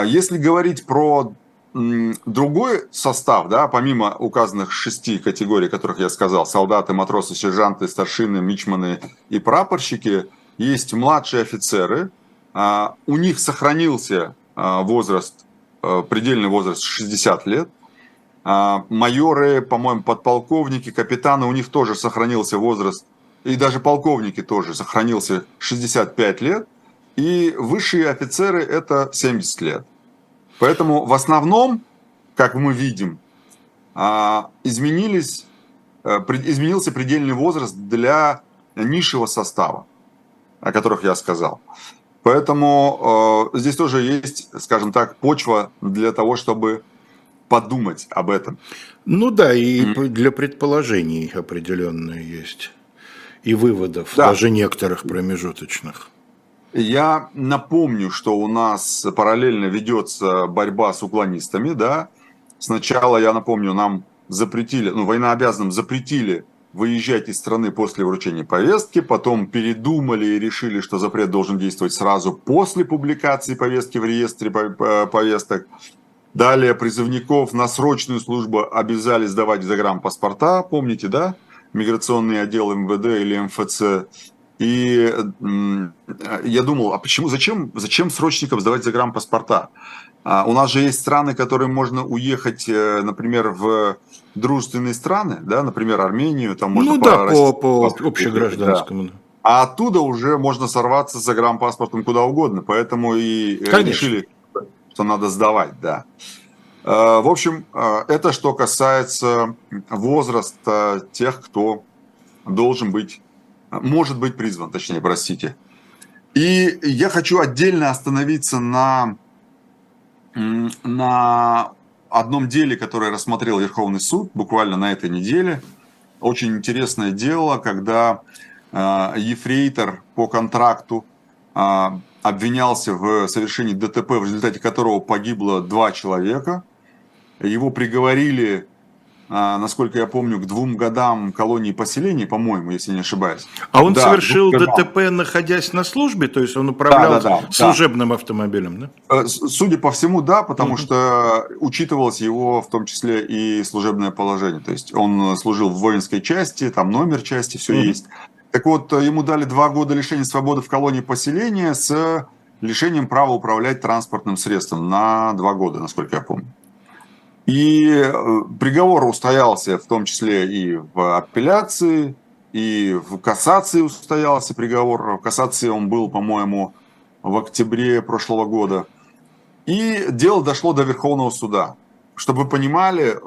Если говорить про другой состав, да, помимо указанных 6 категорий, которых я сказал, солдаты, матросы, сержанты, старшины, мичманы и прапорщики, есть младшие офицеры, у них сохранился возраст, предельный возраст 60 лет, майоры, по-моему, подполковники, капитаны, у них тоже сохранился возраст, и даже полковники тоже сохранился 65 лет, и высшие офицеры это 70 лет. Поэтому в основном, как мы видим, изменился предельный возраст для низшего состава, о которых я сказал. Поэтому здесь тоже есть, скажем так, почва для того, чтобы подумать об этом. Ну да, и для предположений определенные есть, и выводов, да, даже некоторых промежуточных. Я напомню, что у нас параллельно ведется борьба с уклонистами, да. Сначала, я напомню, нам запретили, ну, военнообязанным запретили выезжать из страны после вручения повестки, потом передумали и решили, что запрет должен действовать сразу после публикации повестки в реестре повесток. Далее призывников на срочную службу обязали сдавать загранпаспорта, помните, да? Миграционный отдел МВД или МФЦ. И я думал, а почему, зачем срочникам сдавать загранпаспорта? У нас же есть страны, которые можно уехать, например, в дружественные страны, да, например, Армению, там можно, ну, по общегражданскому. Да. А оттуда уже можно сорваться с загранпаспортом куда угодно, поэтому и решили, что надо сдавать, да. В общем, это что касается возраста тех, кто может быть призван, точнее, простите. И я хочу отдельно остановиться на одном деле, которое рассмотрел Верховный суд буквально на этой неделе. Очень интересное дело, когда ефрейтор по контракту обвинялся в совершении ДТП, в результате которого погибло 2 человека. Его приговорили, насколько я помню, к 2 годам колонии поселений, по-моему, если не ошибаюсь. А он, да, совершил ДТП, находясь на службе? То есть он управлял, да, служебным, да, автомобилем? Да? Судя по всему, да, потому что учитывалось его, в том числе, и служебное положение. То есть он служил в воинской части, там номер части, все есть. Так вот, ему дали 2 года лишения свободы в колонии поселения с лишением права управлять транспортным средством на 2 года, насколько я помню. И приговор устоялся, в том числе и в апелляции, и в кассации устоялся приговор. В кассации он был, по-моему, в октябре прошлого года. И дело дошло до Верховного суда. Чтобы вы понимали,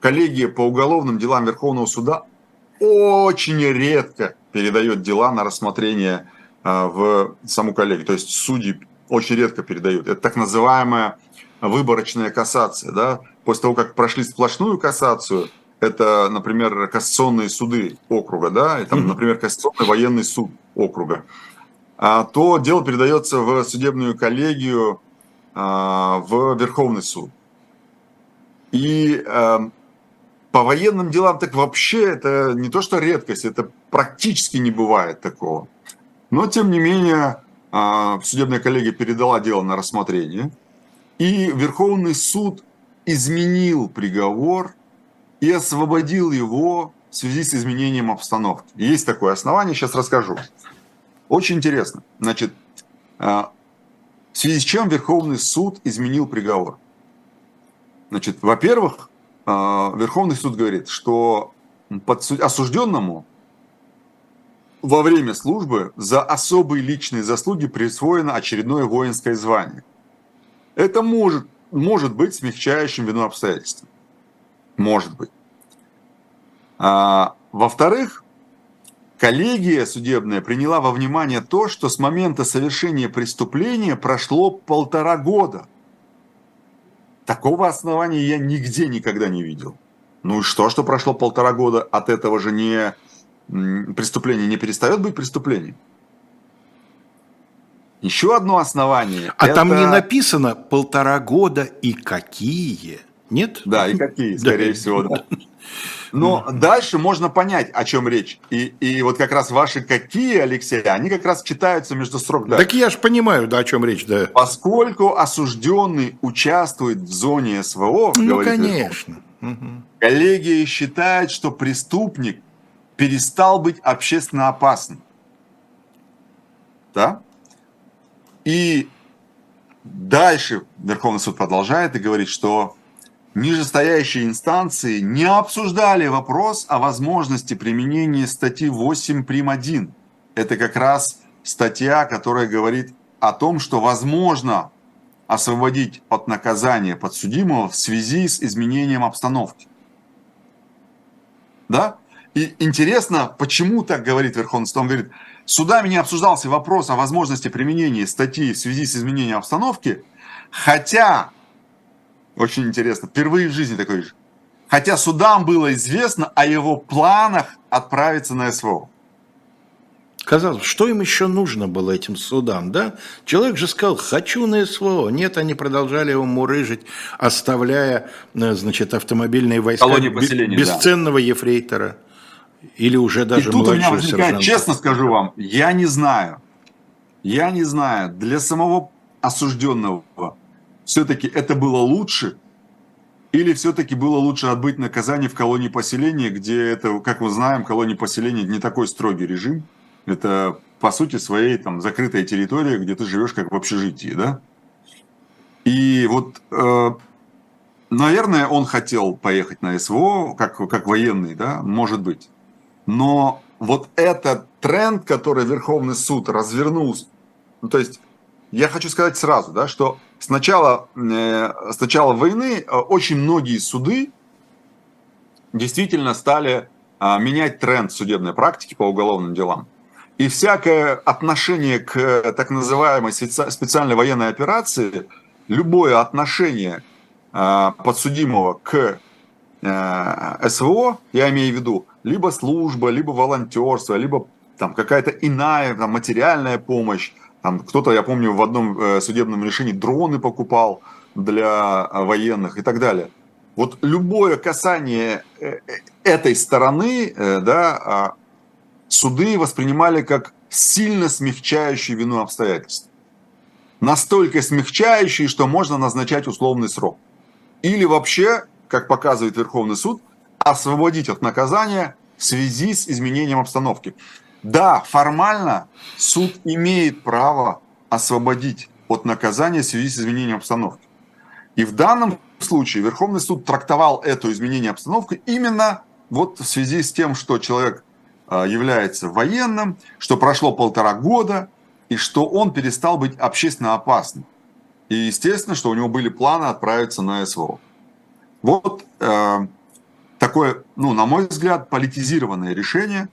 коллегия по уголовным делам Верховного суда очень редко передает дела на рассмотрение в саму коллегию. То есть судьи очень редко передают. Это так называемая выборочная кассация, да, после того, как прошли сплошную кассацию, это, например, кассационные суды округа, да, и там, например, кассационный военный суд округа, то дело передается в судебную коллегию, в Верховный суд. И по военным делам так вообще это не то что редкость, это практически не бывает такого. Но, тем не менее, судебная коллегия передала дело на рассмотрение. И Верховный суд изменил приговор и освободил его в связи с изменением обстановки. Есть такое основание, сейчас расскажу. Очень интересно. Значит, в связи с чем Верховный суд изменил приговор? Значит, во-первых, Верховный суд говорит, что осужденному во время службы за особые личные заслуги присвоено очередное воинское звание. Это может быть смягчающим вину обстоятельством. Может быть. Во-вторых, Коллегия судебная приняла во внимание то, что с момента совершения преступления прошло 1,5 года. Такого основания я нигде никогда не видел. Ну и что, что прошло 1,5 года, от этого же не преступление не перестает быть преступлением? Еще одно основание. А это... там не написано 1,5 года и какие? Нет? Да, и какие, скорее всего. Да. Но дальше можно понять, о чем речь. И вот как раз ваши какие, Алексей, они как раз читаются между строк. Да. Так я же понимаю, да, о чем речь. Да. Поскольку осужденный участвует в зоне СВО, ну, конечно. Коллегия считает, что преступник перестал быть общественно опасным. Да? И дальше Верховный суд продолжает и говорит, что нижестоящие инстанции не обсуждали вопрос о возможности применения статьи 8 прим. 1. Это как раз статья, которая говорит о том, что возможно освободить от наказания подсудимого в связи с изменением обстановки. Да? И интересно, почему так говорит Верховный суд. Он говорит, судами не обсуждался вопрос о возможности применения статьи в связи с изменением обстановки, хотя, очень интересно, впервые в жизни такой же, хотя судам было известно о его планах отправиться на СВО. Казалось, что им еще нужно было, этим судам, да? Человек же сказал, хочу на СВО. Нет, они продолжали его мурыжить, оставляя, значит, автомобильные войска бесценного ефрейтора. Или уже даже младшего сержанта. Честно скажу вам, я не знаю. Я не знаю, для самого осужденного все-таки это было лучше, или все-таки было лучше отбыть наказание в колонии поселения, где это, как мы знаем, колонии поселения не такой строгий режим. Это, по сути, своей там закрытая территория, где ты живешь как в общежитии, да? И вот, наверное, он хотел поехать на СВО, как военный, да, может быть. Но вот этот тренд, который Верховный суд развернул, ну, то есть я хочу сказать сразу, да, что с начала войны очень многие суды действительно стали менять тренд судебной практики по уголовным делам. И всякое отношение к так называемой специальной военной операции, любое отношение подсудимого к СВО, я имею в виду, либо служба, либо волонтерство, либо там какая-то иная там, материальная помощь. Там кто-то, я помню, в одном судебном решении дроны покупал для военных и так далее. Вот любое касание этой стороны, да, суды воспринимали как сильно смягчающие вину обстоятельства. Настолько смягчающие, что можно назначать условный срок. Или вообще, как показывает Верховный суд, освободить от наказания в связи с изменением обстановки. Да, формально суд имеет право освободить от наказания в связи с изменением обстановки. И в данном случае Верховный суд трактовал это изменение обстановки именно вот в связи с тем, что человек является военным, что прошло 1,5 года, и что он перестал быть общественно опасным. И естественно, что у него были планы отправиться на СВО. Вот такое, ну, на мой взгляд, политизированное решение.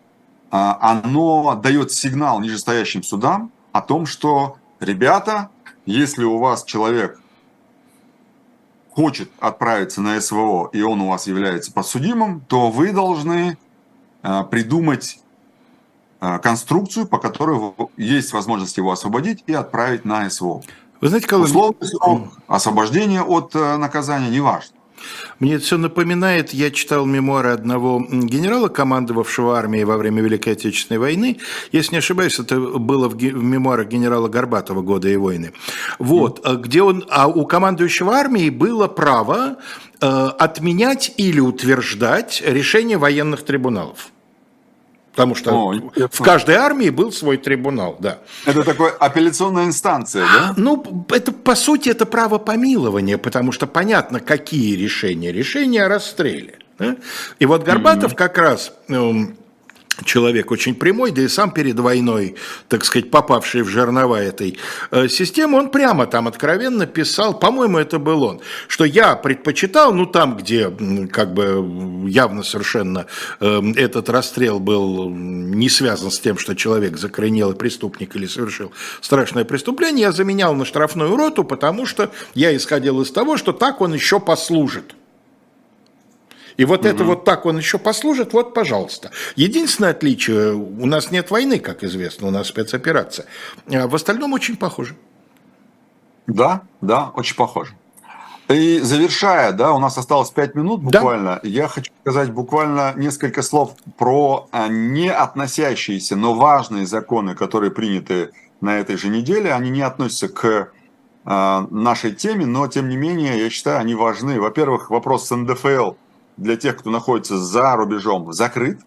Оно дает сигнал нижестоящим судам о том, что, ребята, если у вас человек хочет отправиться на СВО, и он у вас является подсудимым, то вы должны придумать конструкцию, по которой есть возможность его освободить и отправить на СВО. Вы знаете, Калой... Условный срок, освобождение от наказания, неважно. Мне это все напоминает, я читал мемуары одного генерала, командовавшего армией во время Великой Отечественной войны. Если не ошибаюсь, это было в мемуарах генерала Горбатова «Годы и войны». Вот, где он, а у командующего армией было право отменять или утверждать решение военных трибуналов. Потому что в каждой армии был свой трибунал, да. Это такая апелляционная инстанция, да? Ну, это, по сути, это право помилования, потому что понятно, какие решения. Решения о расстреле. Да? И вот Горбатов как раз человек очень прямой, да и сам перед войной, так сказать, попавший в жернова этой системы, он прямо там откровенно писал, по-моему, это был он, что я предпочитал, ну там, где как бы явно совершенно этот расстрел был не связан с тем, что человек закоренелый преступник или совершил страшное преступление, я заменял на штрафную роту, потому что я исходил из того, что так он еще послужит. И вот это вот так он еще послужит, вот, пожалуйста. Единственное отличие, у нас нет войны, как известно, у нас спецоперация. А в остальном очень похоже. Да, да, очень похоже. И завершая, да, у нас осталось 5 минут буквально, да. Я хочу сказать буквально несколько слов про не относящиеся, но важные законы, которые приняты на этой же неделе. Они не относятся к нашей теме, но, тем не менее, я считаю, они важны. Во-первых, вопрос с НДФЛ. Для тех, кто находится за рубежом, закрыт.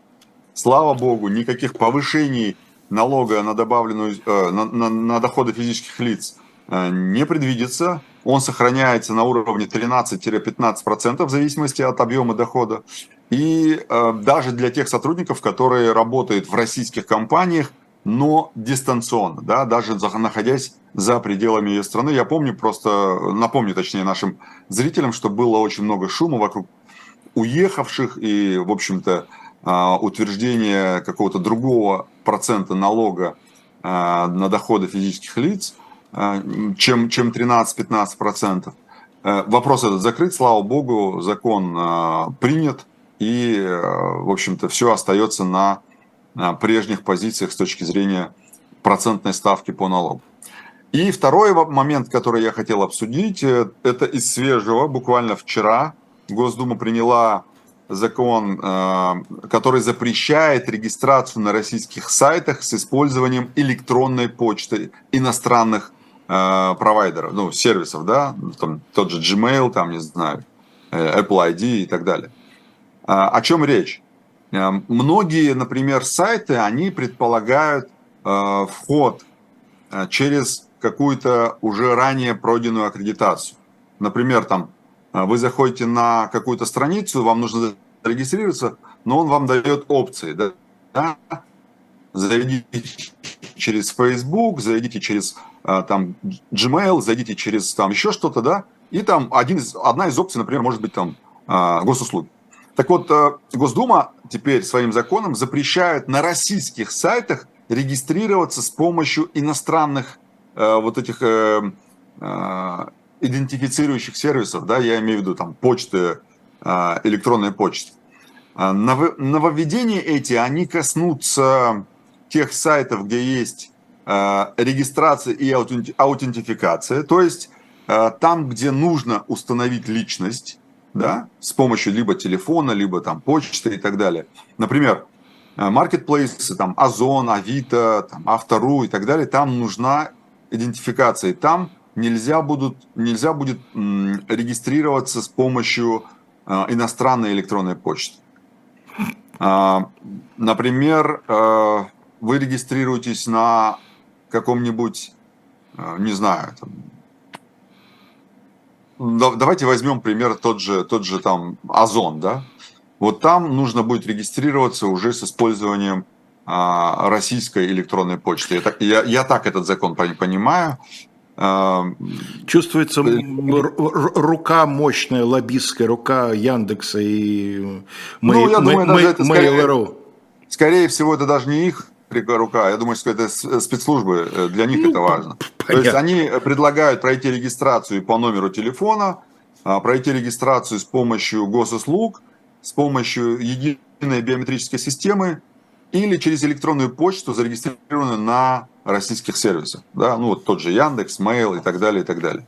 Слава богу, никаких повышений налога на добавленную на доходы физических лиц не предвидится. Он сохраняется на уровне 13-15% в зависимости от объема дохода. И даже для тех сотрудников, которые работают в российских компаниях, но дистанционно, да, даже находясь за пределами ее страны. Я помню, просто напомню, точнее, нашим зрителям, что было очень много шума вокруг уехавших и, в общем-то, утверждение какого-то другого процента налога на доходы физических лиц, чем 13-15%. Вопрос этот закрыт, слава богу, закон принят, и, в общем-то, все остается на прежних позициях с точки зрения процентной ставки по налогу. И второй момент, который я хотел обсудить, это из свежего, буквально вчера, Госдума приняла закон, который запрещает регистрацию на российских сайтах с использованием электронной почты иностранных провайдеров, ну, сервисов, да, там, тот же Gmail, там, не знаю, Apple ID и так далее. О чем речь? Многие, например, сайты, они предполагают вход через какую-то уже ранее пройденную аккредитацию. Например, там, вы заходите на какую-то страницу, вам нужно зарегистрироваться, но он вам дает опции. Да? Заведите через Facebook, заведите через там, Gmail, зайдите через там, еще что-то, да. И там одна из опций, например, может быть там, госуслуги. Так вот, Госдума теперь своим законом запрещает на российских сайтах регистрироваться с помощью иностранных вот этих... идентифицирующих сервисов, да, я имею в виду там почты, электронные почты. Нововведения эти, они коснутся тех сайтов, где есть регистрация и аутентификация, то есть там, где нужно установить личность, да, с помощью либо телефона, либо там почты и так далее. Например, маркетплейсы, там Озон, Авито, там Авто.ру и так далее, там нужна идентификация, и там нельзя будет регистрироваться с помощью иностранной электронной почты. Например, вы регистрируетесь на каком-нибудь, не знаю, там, давайте возьмем пример тот же там Озон, да? Вот там нужно будет регистрироваться уже с использованием российской электронной почты. Я так этот закон понимаю. Чувствуется рука мощная, лоббистская рука Яндекса и Mail.ru. Скорее всего, это даже не их рука, я думаю, что это спецслужбы, для них это важно. Понятно. То есть они предлагают пройти регистрацию по номеру телефона, пройти регистрацию с помощью госуслуг, с помощью единой биометрической системы или через электронную почту, зарегистрированную на российских сервисов, да, ну вот тот же Яндекс, Mail и так далее, и так далее.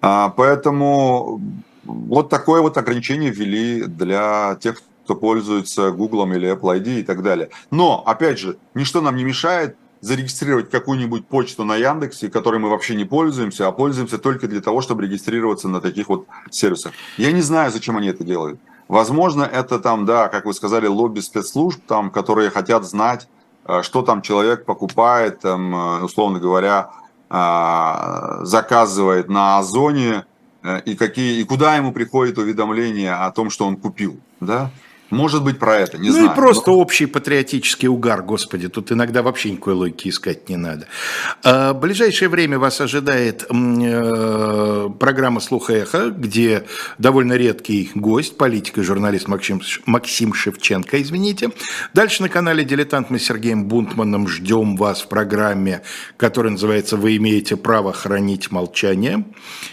Поэтому вот такое вот ограничение ввели для тех, кто пользуется Гуглом или Apple ID и так далее. Но, опять же, ничто нам не мешает зарегистрировать какую-нибудь почту на Яндексе, которой мы вообще не пользуемся, а пользуемся только для того, чтобы регистрироваться на таких вот сервисах. Я не знаю, зачем они это делают. Возможно, это там, да, как вы сказали, лобби спецслужб, там, которые хотят знать, что там человек покупает, там, условно говоря, заказывает на Озоне, и куда ему приходит уведомление о том, что он купил. Да? Может быть, про это, не знаю. Ну и просто общий патриотический угар, господи, тут иногда вообще никакой логики искать не надо. В ближайшее время вас ожидает программа «Слух и эхо», где довольно редкий гость, политик и журналист Максим Шевченко, извините. Дальше на канале «Дилетант» мы с Сергеем Бунтманом ждем вас в программе, которая называется «Вы имеете право хранить молчание».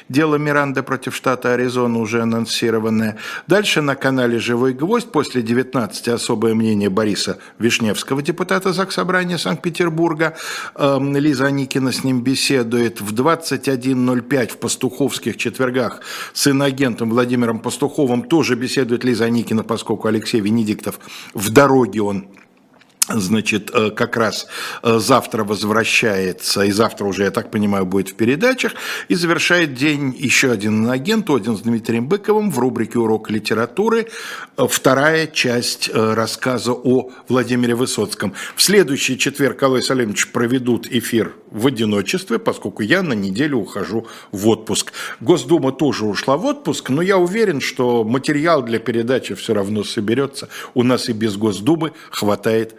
Дело Миранда против штата Аризона уже анонсированное. Дальше на канале «Живой Гвоздь» после 19 особое мнение Бориса Вишневского, депутата Заксобрания Санкт-Петербурга. Лиза Никина с ним беседует. В 21:05 в пастуховских четвергах с иноагентом Владимиром Пастуховым тоже беседует Лиза Никина, поскольку Алексей Венедиктов в дороге, он, значит, как раз завтра возвращается, и завтра уже, я так понимаю, будет в передачах, и завершает день еще один агент, один с Дмитрием Быковым в рубрике «Урок литературы», вторая часть рассказа о Владимире Высоцком. В следующий четверг Калой Салимович проведут эфир в одиночестве, поскольку я на неделю ухожу в отпуск. Госдума тоже ушла в отпуск, но я уверен, что материал для передачи все равно соберется, у нас и без Госдумы хватает